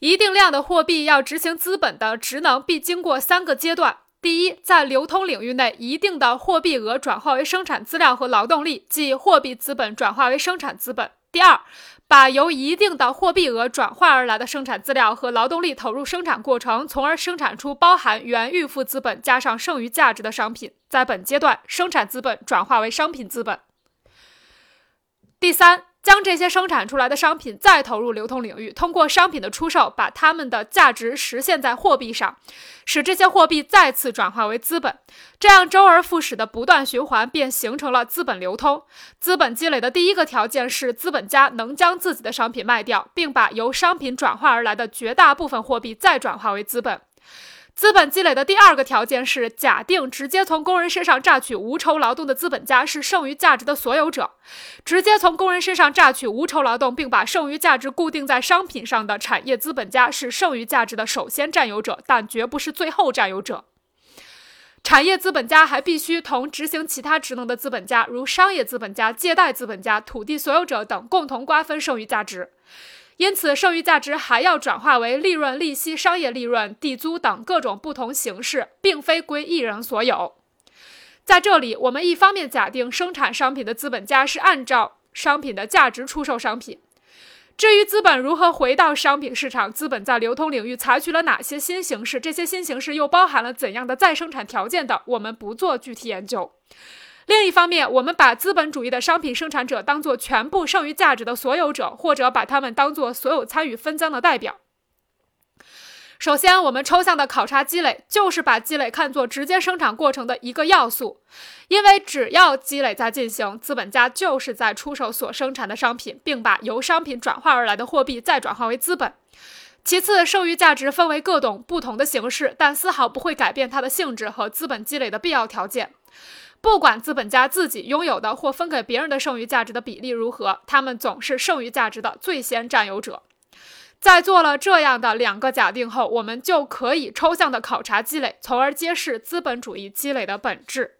一定量的货币要执行资本的职能，必经过3个阶段。第一，在流通领域内，一定的货币额转化为生产资料和劳动力，即货币资本转化为生产资本。第二，把由一定的货币额转化而来的生产资料和劳动力投入生产过程，从而生产出包含原预付资本加上剩余价值的商品。在本阶段，生产资本转化为商品资本。第三，将这些生产出来的商品再投入流通领域，通过商品的出售，把它们的价值实现在货币上，使这些货币再次转化为资本。这样周而复始的不断循环便形成了资本流通。资本积累的第一个条件是资本家能将自己的商品卖掉，并把由商品转化而来的绝大部分货币再转化为资本。资本积累的第2个条件是假定直接从工人身上榨取无酬劳动的资本家是剩余价值的所有者。直接从工人身上榨取无酬劳动并把剩余价值固定在商品上的产业资本家是剩余价值的首先占有者，但绝不是最后占有者。产业资本家还必须同执行其他职能的资本家，如商业资本家、借贷资本家、土地所有者等，共同瓜分剩余价值。因此，剩余价值还要转化为利润、利息、商业利润、地租等各种不同形式，并非归一人所有。在这里，我们一方面假定生产商品的资本家是按照商品的价值出售商品。至于资本如何回到商品市场，资本在流通领域采取了哪些新形式，这些新形式又包含了怎样的再生产条件等，我们不做具体研究。另一方面，我们把资本主义的商品生产者当作全部剩余价值的所有者，或者把他们当作所有参与分赃的代表。首先，我们抽象的考察积累，就是把积累看作直接生产过程的一个要素，因为只要积累在进行，资本家就是在出售所生产的商品，并把由商品转化而来的货币再转化为资本。其次，剩余价值分为各种不同的形式，但丝毫不会改变它的性质和资本积累的必要条件。不管资本家自己拥有的或分给别人的剩余价值的比例如何，他们总是剩余价值的最先占有者。在做了这样的2个假定后，我们就可以抽象的考察积累，从而揭示资本主义积累的本质。